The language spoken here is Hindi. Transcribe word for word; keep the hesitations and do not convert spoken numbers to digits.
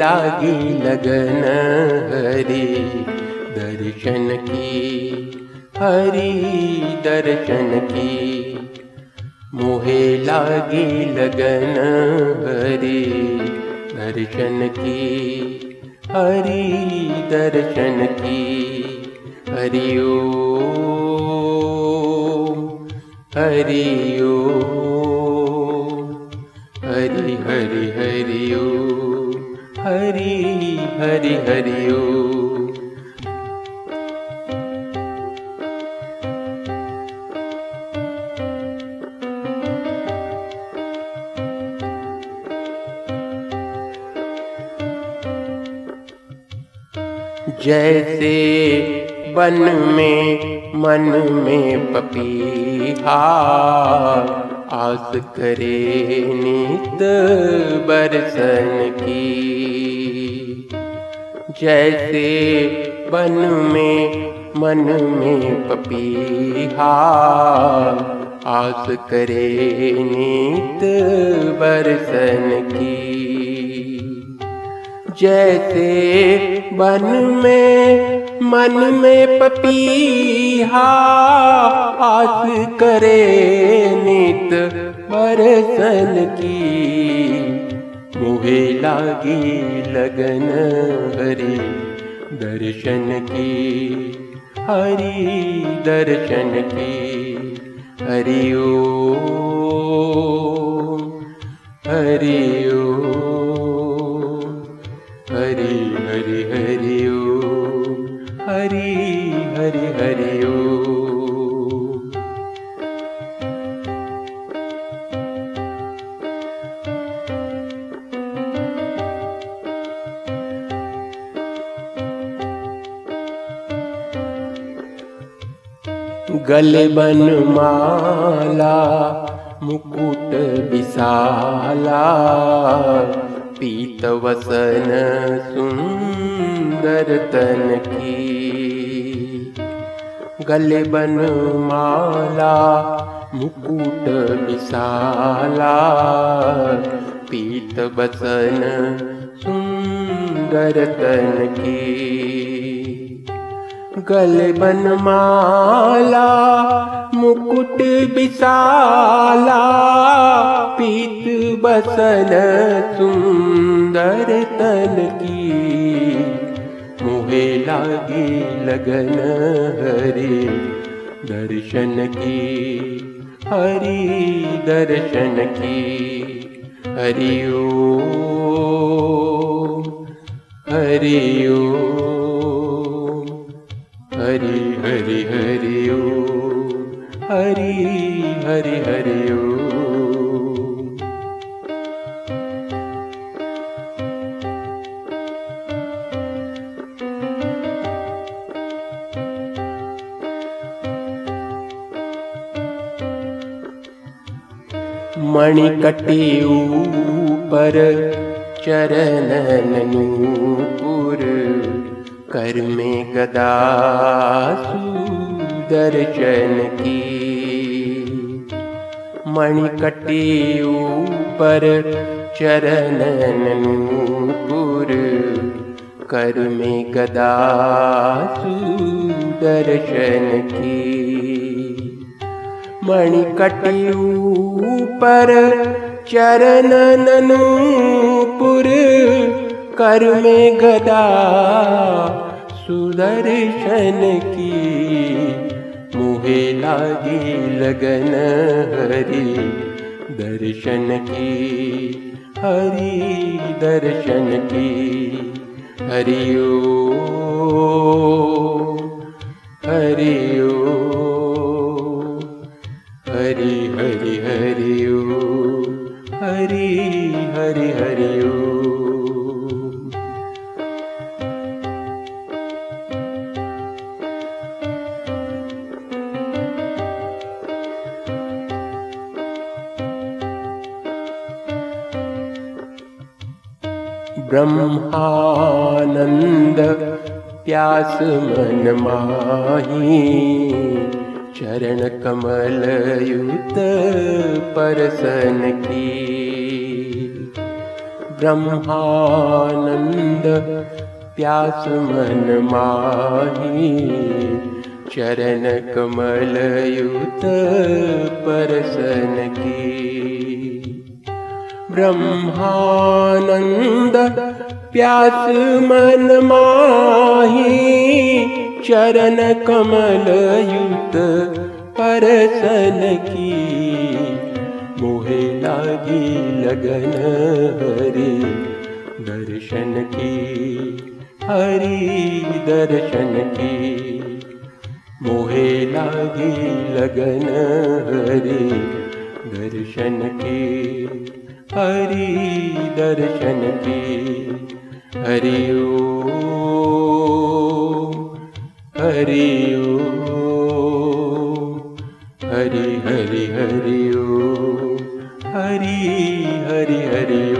लागी लगन हरि दर्शन की, हरि दर्शन की। मोहे लागी लगन हरि दर्शन की, हरि दर्शन की। हरि ओम हरि ओम हरि हरि हरि ओम हरि हरि हरि ओम। जैसे बन में मन में पपीहा आस करे नित बरसन की, जैसे बन में मन में पपीहा आस करे नित बरसन की। जैसे बन में मन में पपीहा आस करे नित बरसन की। मोहे लागी लगन हरि दर्शन की, हरि दर्शन की। हरि ओम हरि ओम हरि हरि हरि ओम हरि हरि हरि ओम। गलबन माला मुकुट विशाला पीत वसन सुंदर तन की, गलबन माला मुकुट विशाला पीत वसन सुंदर तन की। गलबन माला मुकुट विशाला पीत बसन सुंदर तन की। मोहे लागी लगन हरि दर्शन की, हरि दर्शन की। हरि ओम हरि ओम हरि हरि हरि ओम हरि हरि हरि ओम। मणिकटी ऊपर चरणन नूपुर कर में गदा सुदर्शन की। मणिकटी ऊपर चरणन नूपुर कर में गदा सुदर्शन की। मणिकटी ऊपर चरणन नूपुर कर में गदा सुदर्शन की। मोहे लागी लगन हरि दर्शन की, हरि दर्शन की। हरि ओम हरि ओम हरि हरि हरि ओम हरि हरि हरि ओम। ब्रह्मानंद प्यास मन माही चरण कमल युत परसन की। ब्रह्मानंद प्यास मन माही, चरण कमलयुत परसन की। ब्रह्मानंद प्यास मन माही, चरण कमलयुत परसन की। मोहे लागी लगन हरि दर्शन की, हरि दर्शन की। मोहे लागी लगन हरि दर्शन की, हरि दर्शन की। हरि ओम, हरि ओम, हरि हरि हरि ओम, हरि हरि हरि।